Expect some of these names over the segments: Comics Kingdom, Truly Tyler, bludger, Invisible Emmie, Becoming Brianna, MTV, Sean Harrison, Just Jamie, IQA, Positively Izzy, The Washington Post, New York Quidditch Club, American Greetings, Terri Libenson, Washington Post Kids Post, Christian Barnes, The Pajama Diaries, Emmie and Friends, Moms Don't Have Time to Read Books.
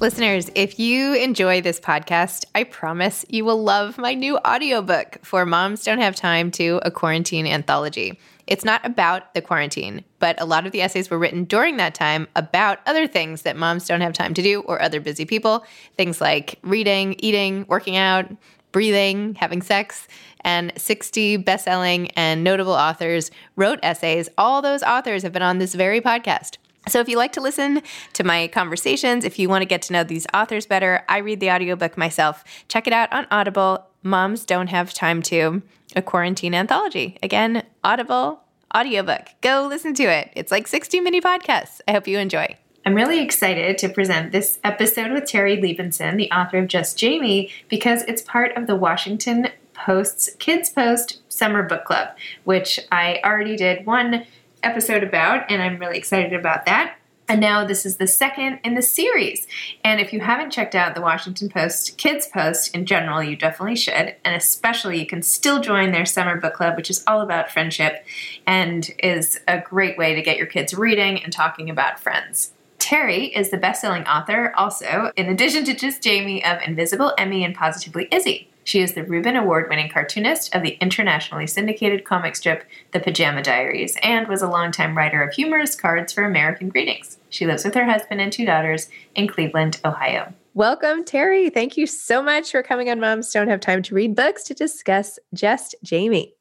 Listeners, if you enjoy this podcast, I promise you will love my new audiobook for Moms Don't Have Time to, a Quarantine Anthology. It's not about the quarantine, but a lot of the essays were written during that time about other things that moms don't have time to do or other busy people, things like reading, eating, working out, breathing, having sex, and 60 best-selling and notable authors wrote essays. All those authors have been on this very podcast. So if you like to listen to my conversations, if you want to get to know these authors better, I read the audiobook myself. Check it out on Audible, Moms Don't Have Time To, a Quarantine Anthology. Again, Audible audiobook. Go listen to it. It's like 60 mini podcasts. I hope you enjoy. I'm really excited to present this episode with Terri Libenson, the author of Just Jamie, because it's part of the Washington Post's Kids Post Summer Book Club, which I already did one episode about, and I'm really excited about that. And now this is the second in the series. And if you haven't checked out the Washington Post Kids Post in general, you definitely should. And especially you can still join their summer book club, which is all about friendship and is a great way to get your kids reading and talking about friends. Terri is the best-selling author also, in addition to Just Jamie, of Invisible Emmie and Positively Izzy. She is the Reuben Award-winning cartoonist of the internationally syndicated comic strip The Pajama Diaries and was a longtime writer of humorous cards for American Greetings. She lives with her husband and 2 daughters in Cleveland, Ohio. Welcome, Terri. Thank you so much for coming on Moms Don't Have Time to Read Books to discuss Just Jamie.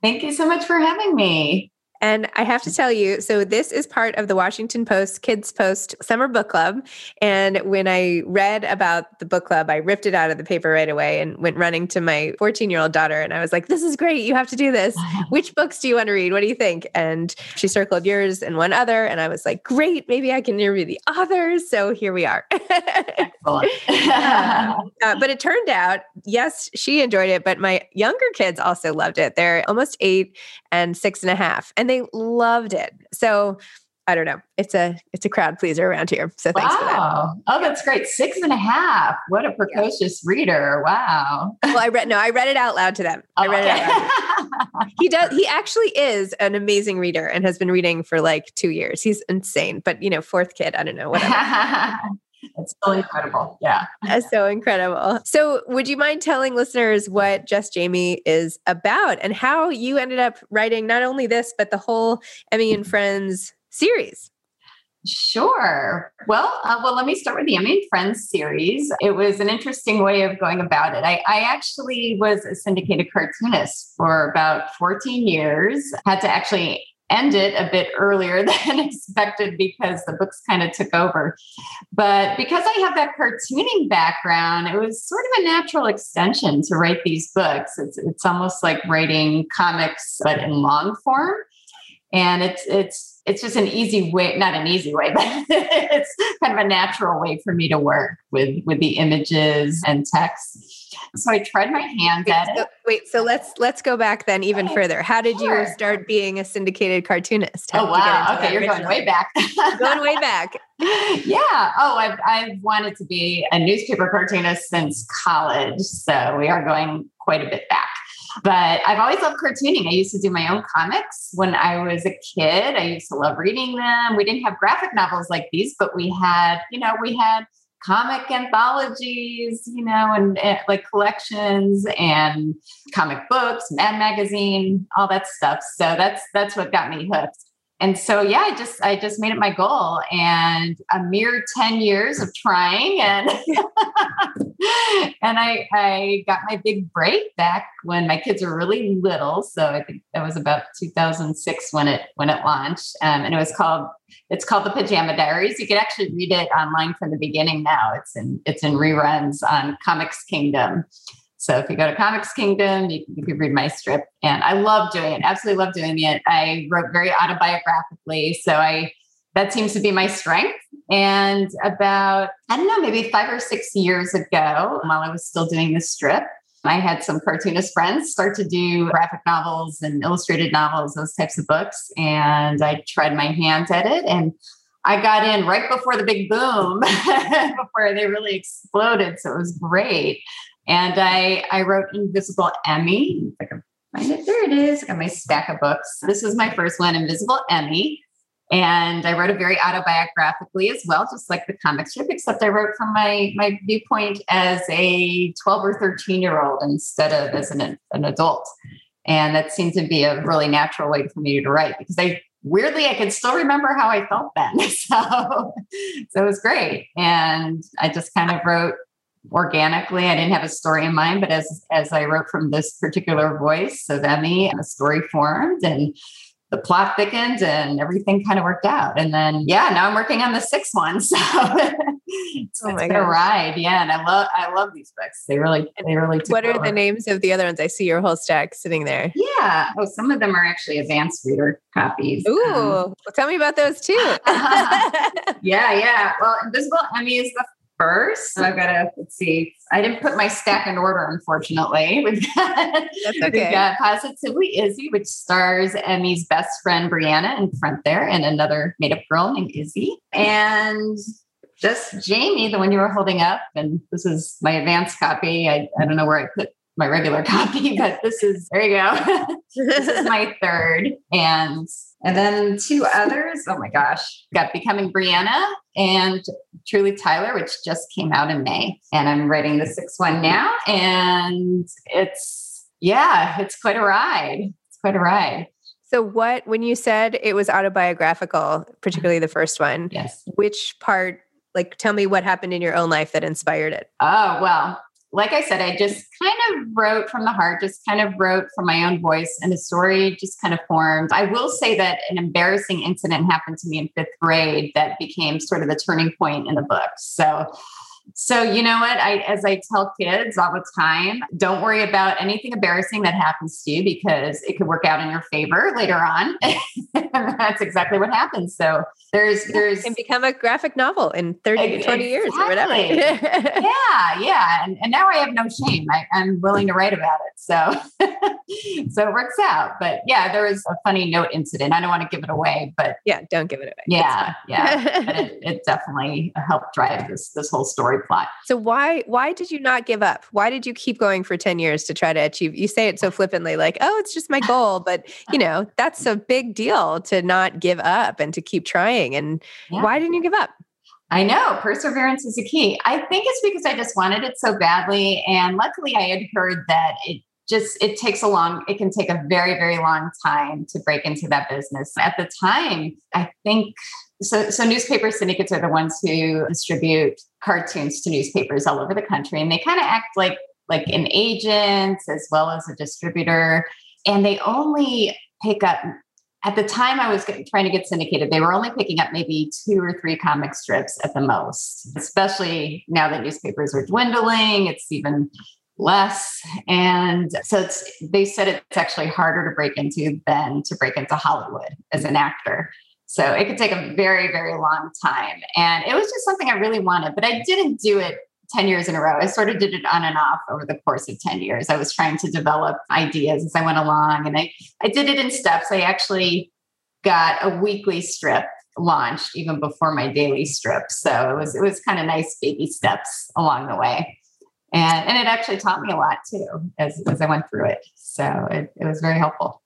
Thank you so much for having me. And I have to tell you, so this is part of the Washington Post Kids Post Summer Book Club. And when I read about the book club, I ripped it out of the paper right away and went running to my 14-year-old daughter. And I was like, this is great. You have to do this. Which books do you want to read? What do you think? And she circled yours and one other. And I was like, great, maybe I can interview the authors. So here we are. But it turned out, yes, she enjoyed it, but my younger kids also loved it. They're almost 8 and 6.5. And they loved it. So I don't know. It's a crowd pleaser around here. So thanks for that. Oh, that's great. 6.5. What a precocious reader. Wow. Well, I read it out loud to them. Oh, I read it out loud. He actually is an amazing reader and has been reading for like 2 years. He's insane, but 4th kid, I don't know, whatever. It's so incredible. Yeah. That's so incredible. So would you mind telling listeners what Just Jamie is about and how you ended up writing not only this, but the whole Emmie and Friends series? Sure. Well, let me start with the Emmie and Friends series. It was an interesting way of going about it. I actually was a syndicated cartoonist for about 14 years, had to actually end it a bit earlier than expected because the books kind of took over. But because I have that cartooning background, it was sort of a natural extension to write these books. It's almost like writing comics, but in long form. And it's just an easy way, not an easy way, but it's kind of a natural way for me to work with the images and text. So I tried my hand at it. So let's go back then even further. How did you start being a syndicated cartoonist? How Okay, you're going way back. Going way back. Yeah. Oh, I've wanted to be a newspaper cartoonist since college. So we are going quite a bit back. But I've always loved cartooning. I used to do my own comics when I was a kid. I used to love reading them. We didn't have graphic novels like these, but we had comic anthologies, and like collections and comic books, Mad Magazine, all that stuff. So that's what got me hooked. And so, I just made it my goal, and a mere 10 years of trying and I got my big break back when my kids were really little. So I think that was about 2006 when it launched. And it's called The Pajama Diaries. You can actually read it online from the beginning now. It's in reruns on Comics Kingdom. So if you go to Comics Kingdom, you can read my strip. And I love doing it. Absolutely love doing it. I wrote very autobiographically. So that seems to be my strength. And about, maybe 5 or 6 years ago, while I was still doing this strip, I had some cartoonist friends start to do graphic novels and illustrated novels, those types of books. And I tried my hand at it. And I got in right before the big boom, before they really exploded. So it was great. And I wrote Invisible Emmie. If I can find it, there it is. I got my stack of books. This is my first one, Invisible Emmie. And I wrote it very autobiographically as well, just like the comic strip, except I wrote from my viewpoint as a 12 or 13-year-old instead of as an adult. And that seemed to be a really natural way for me to write because I could still remember how I felt then. So it was great. And I just kind of wrote organically. I didn't have a story in mind, but as I wrote from this particular voice of Emmie, a story formed and the plot thickened and everything kind of worked out. And then, now I'm working on the 6th one. So it's been a ride. Yeah. And I love these books. They really took What are over. The names of the other ones? I see your whole stack sitting there. Yeah. Oh, some of them are actually advanced reader copies. Ooh. Well, tell me about those too. Yeah. Well, Invisible Emmie is the first. So I've got to, let's see. I didn't put my stack in order, unfortunately. We've got Positively Izzy, which stars Emmie's best friend, Brianna, in front there, and another made-up girl named Izzy. And Just Jamie, the one you were holding up. And this is my advanced copy. I don't know where I put my regular copy, but there you go. This is my 3rd. And then 2 others. Oh my gosh. Got Becoming Brianna and Truly Tyler, which just came out in May. And I'm writing the 6th one now. And it's quite a ride. It's quite a ride. So when you said it was autobiographical, particularly the 1st one, yes. Which part, tell me what happened in your own life that inspired it? Oh, well, like I said, I just kind of wrote from the heart, just kind of wrote from my own voice, and the story just kind of formed. I will say that an embarrassing incident happened to me in 5th grade that became sort of the turning point in the book. So you know what? As I tell kids all the time, don't worry about anything embarrassing that happens to you because it could work out in your favor later on. And that's exactly what happens. So there's can become a graphic novel in 20 years or whatever. Yeah. And now I have no shame. I'm willing to write about it. So So it works out. But yeah, there was a funny note incident. I don't want to give it away, but yeah, don't give it away. Yeah. Yeah. But it definitely helped drive this whole story plot. So why did you not give up? Why did you keep going for 10 years to try to achieve? You say it so flippantly, like, oh, it's just my goal. But that's a big deal to not give up and to keep trying. And why didn't you give up? I know, perseverance is the key. I think it's because I just wanted it so badly. And luckily I had heard that it can take a very, very long time to break into that business. At the time, I think, so newspaper syndicates are the ones who distribute cartoons to newspapers all over the country. And they kind of act like an agent as well as a distributor. And they only pick up, at the time I was trying to get syndicated, they were only picking up maybe 2 or 3 comic strips at the most, especially now that newspapers are dwindling, it's even less. And so they said it's actually harder to break into than to break into Hollywood as an actor. So it could take a very, very long time. And it was just something I really wanted, but I didn't do it 10 years in a row. I sort of did it on and off over the course of 10 years. I was trying to develop ideas as I went along, and I did it in steps. I actually got a weekly strip launched even before my daily strip. So it was kind of nice baby steps along the way. And it actually taught me a lot too, as I went through it. So it was very helpful.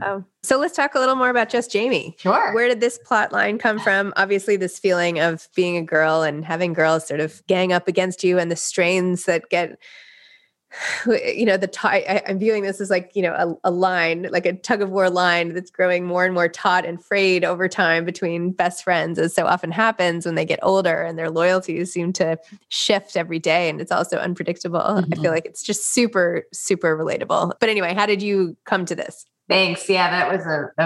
Wow. So let's talk a little more about Just Jamie. Sure. Where did this plot line come from? Obviously, this feeling of being a girl and having girls sort of gang up against you and the strains that get, I'm viewing this as like, a line, like a tug of war line that's growing more and more taut and frayed over time between best friends, as so often happens when they get older and their loyalties seem to shift every day. And it's also unpredictable. Mm-hmm. I feel like it's just super, super relatable. But anyway, how did you come to this? Thanks. Yeah, that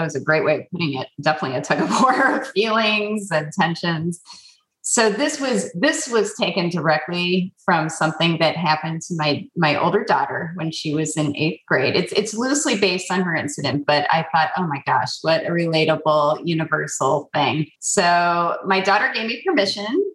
was a great way of putting it. Definitely a tug of war of feelings and tensions. So this was taken directly from something that happened to my older daughter when she was in 8th grade. It's loosely based on her incident, but I thought, oh my gosh, what a relatable, universal thing. So my daughter gave me permission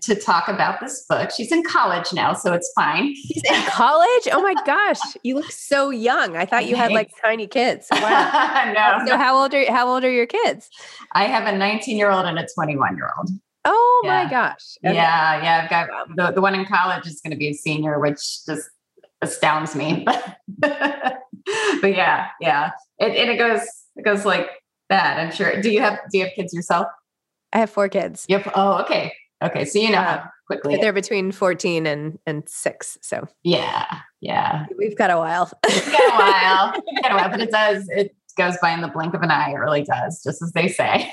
to talk about this book. She's in college now, so it's fine. She's in college? Oh my gosh. You look so young. I thought you had like tiny kids. Wow. No. So how old are your kids? I have a 19-year-old and a 21-year-old. Oh my gosh. Okay. Yeah. I've got the one in college is going to be a senior, which just astounds me. But yeah. It goes like that, I'm sure. Do you have kids yourself? I have 4 kids. Yep. Oh, okay. Okay. So, how quickly they're between 14 and 6. So yeah. We've got a while, but it goes by in the blink of an eye. It really does, just as they say.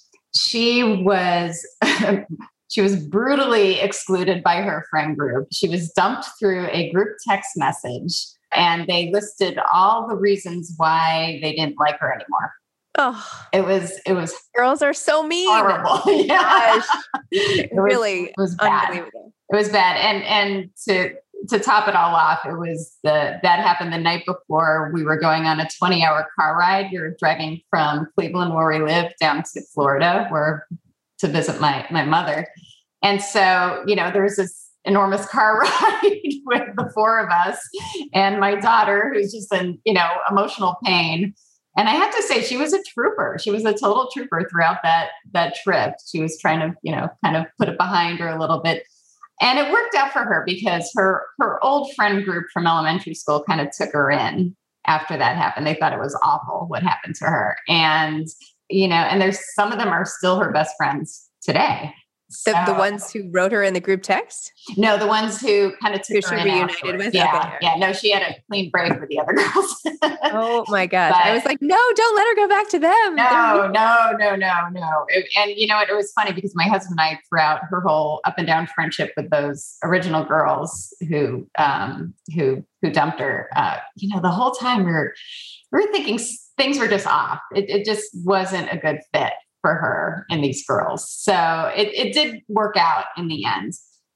She was brutally excluded by her friend group. She was dumped through a group text message, and they listed all the reasons why they didn't like her anymore. Oh, it was girls are so mean. Horrible. Yeah. It was, really it was bad. Unbelievable. It was bad. And to top it all off, it was that happened the night before we were going on a 20-hour car ride. We were driving from Cleveland, where we live, down to Florida, where to visit my mother. And so, there was this enormous car ride with the four of us and my daughter, who's just in, emotional pain. And I have to say, she was a trooper. She was a total trooper throughout that trip. She was trying to, kind of put it behind her a little bit. And it worked out for her because her old friend group from elementary school kind of took her in after that happened. They thought it was awful what happened to her. And, and there's some of them are still her best friends today. So, the ones who wrote her in the group text? No, the ones who kind of took her in reunited with. Yeah, yeah. No, she had a clean break with the other girls. Oh my gosh. But I was like, no, don't let her go back to them. No. It was funny because my husband and I, throughout her whole up and down friendship with those original girls who dumped her, the whole time we were thinking things were just off. It just wasn't a good fit for her and these girls. So it did work out in the end.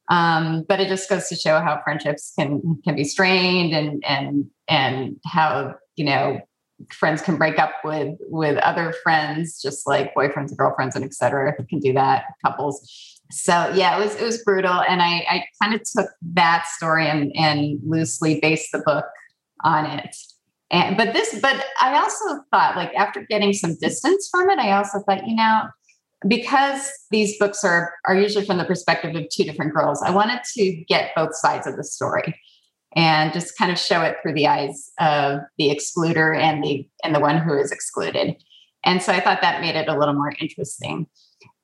But it just goes to show how friendships can be strained and how, friends can break up with other friends, just like boyfriends and girlfriends and et cetera, can do that, couples. So yeah, it was brutal. And I kind of took that story and loosely based the book on it. But I also thought, like, after getting some distance from it, I also thought, because these books are usually from the perspective of two different girls, I wanted to get both sides of the story and just kind of show it through the eyes of the excluder and the one who is excluded. And so I thought that made it a little more interesting.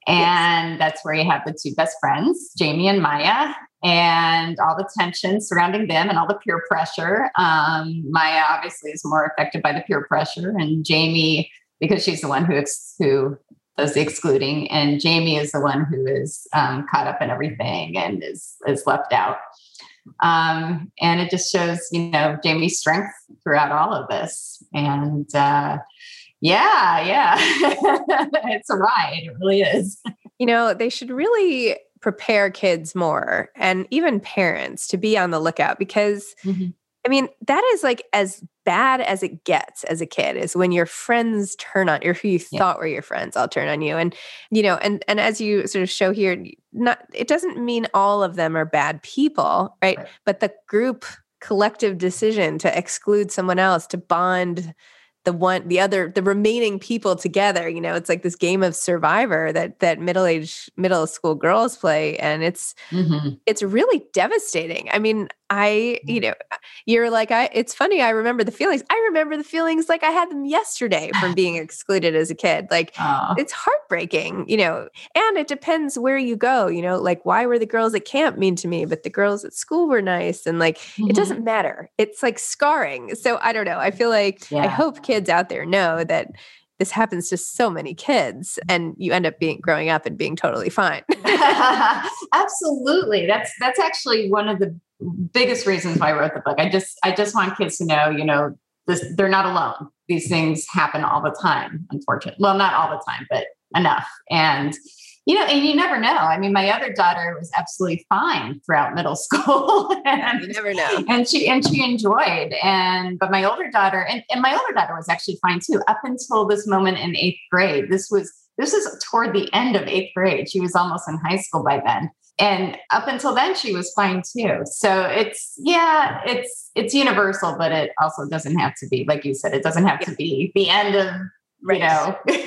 And yes, that's where you have the two best friends, Jamie and Maya, and all the tension surrounding them and all the peer pressure. Maya obviously is more affected by the peer pressure, and Jamie, because she's the one who does the excluding, and Jamie is the one who is caught up in everything and is left out. And it just shows, Jamie's strength throughout all of this. And, yeah. It's a ride. It really is. They should really prepare kids more, and even parents, to be on the lookout, because that is like as bad as it gets as a kid, is when your friends turn on you, who you thought were your friends all turn on you. And, and as you sort of show here, it doesn't mean all of them are bad people, right? But the group collective decision to exclude someone else, to bond the remaining people together, it's like this game of survivor that middle school girls play. And it's really devastating. I mean, you're like, it's funny. I remember the feelings like I had them yesterday from being excluded as a kid. Like, it's heartbreaking, and it depends where you go, like, why were the girls at camp mean to me, but the girls at school were nice? And like, it doesn't matter. It's like scarring. So I don't know. I feel like, I hope kids out there know that this happens to so many kids, and you end up growing up and being totally fine. Absolutely. That's actually one of the biggest reasons why I wrote the book. I just want kids to know, this, they're not alone. These things happen all the time, unfortunately. Well, not all the time, but enough. And, and you never know. I mean, my other daughter was absolutely fine throughout middle school. And you never know. And she enjoyed. But my older daughter, and my older daughter was actually fine too, up until this moment in eighth grade. This is toward the end of eighth grade. She was almost in high school by then. And up until then, she was fine too. So it's universal, but it also doesn't have to be, like you said, it doesn't have to be the end of,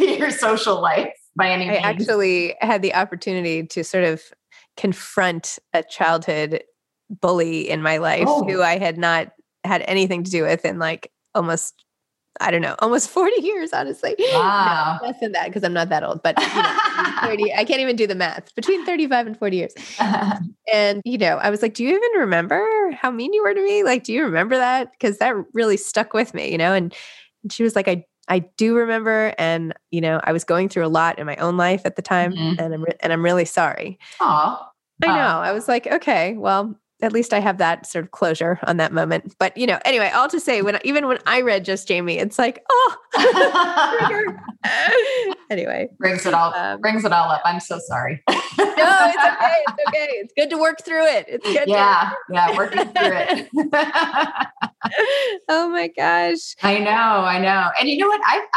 your social life by any means. I actually had the opportunity to sort of confront a childhood bully in my life who I had not had anything to do with in like almost 40 years, honestly. Wow. No, less than that, because I'm not that old, but 30, I can't even do the math. Between 35 and 40 years. And, I was like, do you even remember how mean you were to me? Like, do you remember that? Because that really stuck with me, And she was like, I do remember. And, I was going through a lot in my own life at the time, and I'm really sorry. Aww. I know. I was like, okay, well, at least I have that sort of closure on that moment. But, you know, anyway, all to say, even when I read Just Jamie, it's like, anyway, brings it all up. I'm so sorry. No, it's okay. It's okay. It's good to work through it. It's good. Yeah. Working through it. Oh my gosh. I know. And you know what? I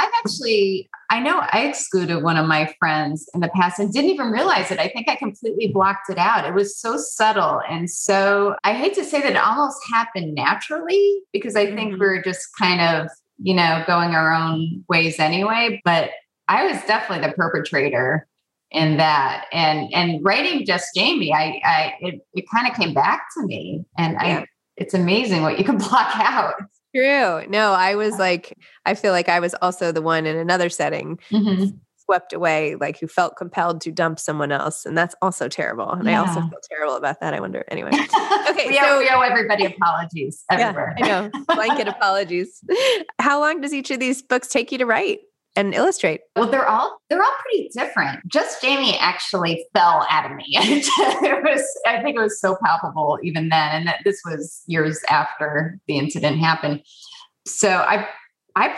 excluded one of my friends in the past and didn't even realize it. I think I completely blocked it out. It was so subtle. And so I hate to say that it almost happened naturally, because I think we were just kind of, you know, going our own ways anyway. But I was definitely the perpetrator in that. And writing Just Jamie, it kind of came back to me. And it's amazing what you can block out. True. No, I was like, I feel like I was also the one in another setting swept away, like who felt compelled to dump someone else. And that's also terrible. And I also feel terrible about that. I wonder. Anyway. Okay. We owe everybody apologies everywhere. Yeah, I know. Blanket apologies. How long does each of these books take you to write and illustrate? Well, they're all pretty different. Just Jamie actually fell out of me. I think it was so palpable even then. And that this was years after the incident happened. So I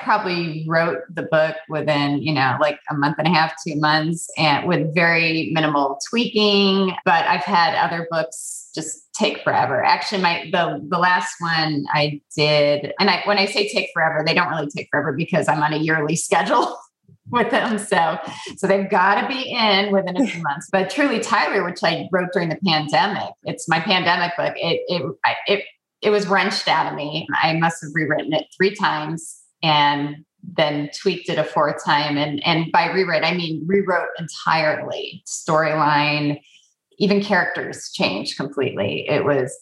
probably wrote the book within, you know, like a month and a half, 2 months, and with very minimal tweaking, but I've had other books just take forever. Actually, the last one I did, and when I say take forever, they don't really take forever because I'm on a yearly schedule with them. So they've got to be in within a few months. But Truly Tyler, which I wrote during the pandemic, it's my pandemic book. It was wrenched out of me. I must have rewritten it 3 times. And then tweaked it a 4th time. And by rewrite, I mean, rewrote entirely. Storyline, even characters changed completely. It was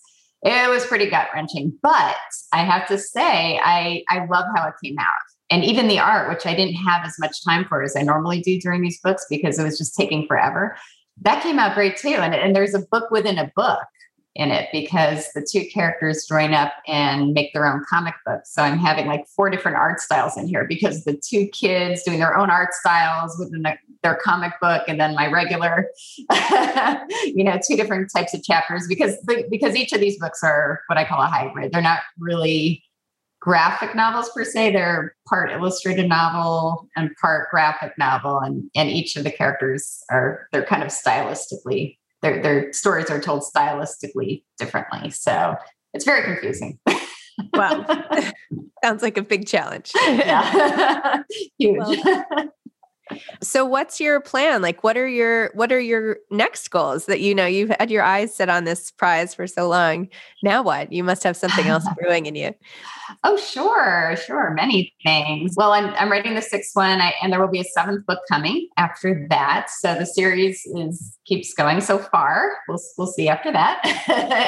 pretty gut wrenching, but I have to say, I love how it came out. And even the art, which I didn't have as much time for as I normally do during these books, because it was just taking forever, that came out great too. And there's a book within a book in it, because the 2 characters join up and make their own comic book. So I'm having like 4 different art styles in here, because the 2 kids doing their own art styles within their comic book, and then my regular, 2 different types of chapters, because each of these books are what I call a hybrid. They're not really graphic novels per se. They're part illustrated novel and part graphic novel. And each of the characters they're kind of stylistically, their stories are told stylistically differently. So it's very confusing. Wow. Sounds like a big challenge. Yeah. Huge. Well, so what's your plan? Like, what are your next goals that, you know, you've had your eyes set on this prize for so long? Now what? You must have something else brewing in you. Oh, sure. Many things. Well, I'm writing the 6th one, and there will be a 7th book coming after that. So the series keeps going so far. We'll see after that.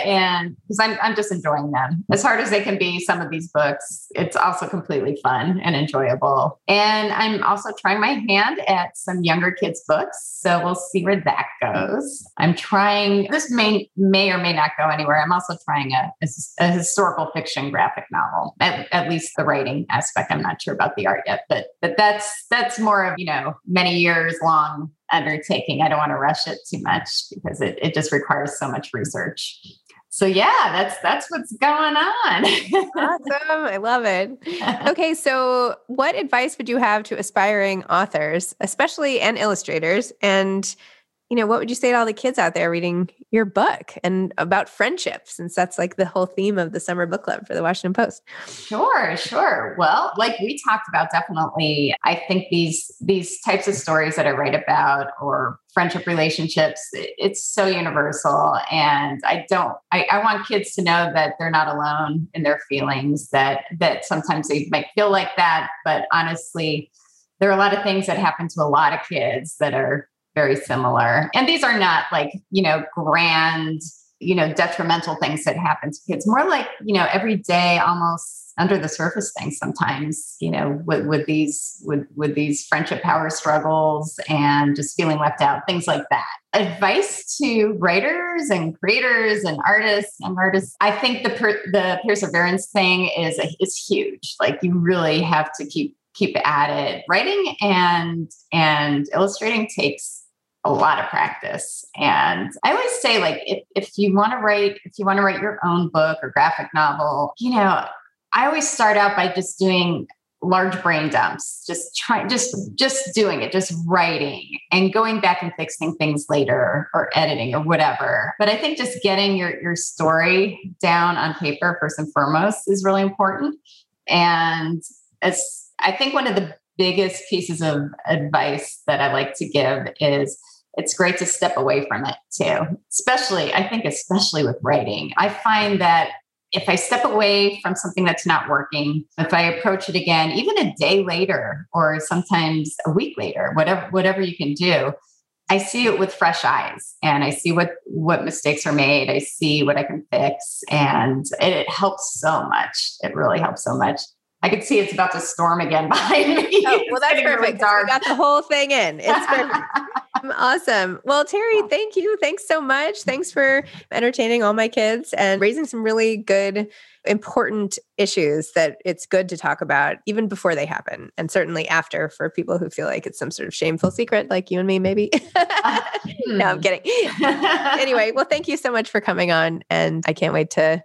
And because I'm just enjoying them as hard as they can be. Some of these books, it's also completely fun and enjoyable. And I'm also trying my hand at some younger kids' books. So we'll see where that goes. I'm trying, this may or may not go anywhere. I'm also trying a historical fiction graphic novel, at least the writing aspect. I'm not sure about the art yet, but that's more of, you know, many years long undertaking. I don't want to rush it too much because it just requires so much research. So yeah, that's what's going on. Awesome. I love it. Okay. So what advice would you have to aspiring authors, especially and illustrators? And, you know, what would you say to all the kids out there reading your book, and about friendship, since that's like the whole theme of the summer book club for the Washington Post? Sure. Well, like we talked about, definitely, I think these types of stories that I write about, or friendship relationships, it's so universal. And I want kids to know that they're not alone in their feelings, that sometimes they might feel like that, but honestly, there are a lot of things that happen to a lot of kids that are very similar. And these are not like, you know, grand, you know, detrimental things that happen to kids, more like, you know, everyday, almost under the surface things sometimes, you know, with these friendship power struggles and just feeling left out, things like that. Advice to writers and creators and artists. I think the perseverance thing is huge. Like, you really have to keep at it. Writing and illustrating takes a lot of practice. And I always say, like, if you want to write your own book or graphic novel, you know, I always start out by just doing large brain dumps, just doing it, just writing and going back and fixing things later or editing or whatever. But I think just getting your story down on paper first and foremost is really important. And it's, I think one of the biggest pieces of advice that I like to give is it's great to step away from it too. Especially with writing. I find that if I step away from something that's not working, if I approach it again, even a day later, or sometimes a week later, whatever you can do, I see it with fresh eyes and I see what mistakes are made. I see what I can fix, and it helps so much. It really helps so much. I could see it's about to storm again behind me. Oh, well, that's perfect. Really dark. We got the whole thing in. It's perfect. Awesome. Well, Terri, thank you. Thanks so much. Thanks for entertaining all my kids and raising some really good, important issues that it's good to talk about even before they happen. And certainly after, for people who feel like it's some sort of shameful secret, like you and me, maybe. No, I'm kidding. Anyway, well, thank you so much for coming on. And I can't wait to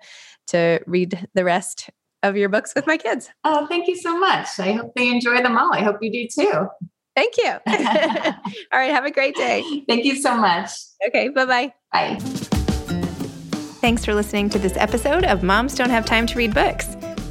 read the rest of your books with my kids. Oh, thank you so much. I hope they enjoy them all. I hope you do too. Thank you. All right. Have a great day. Thank you so much. Okay. Bye-bye. Bye. Thanks for listening to this episode of Moms Don't Have Time to Read Books.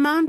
Mom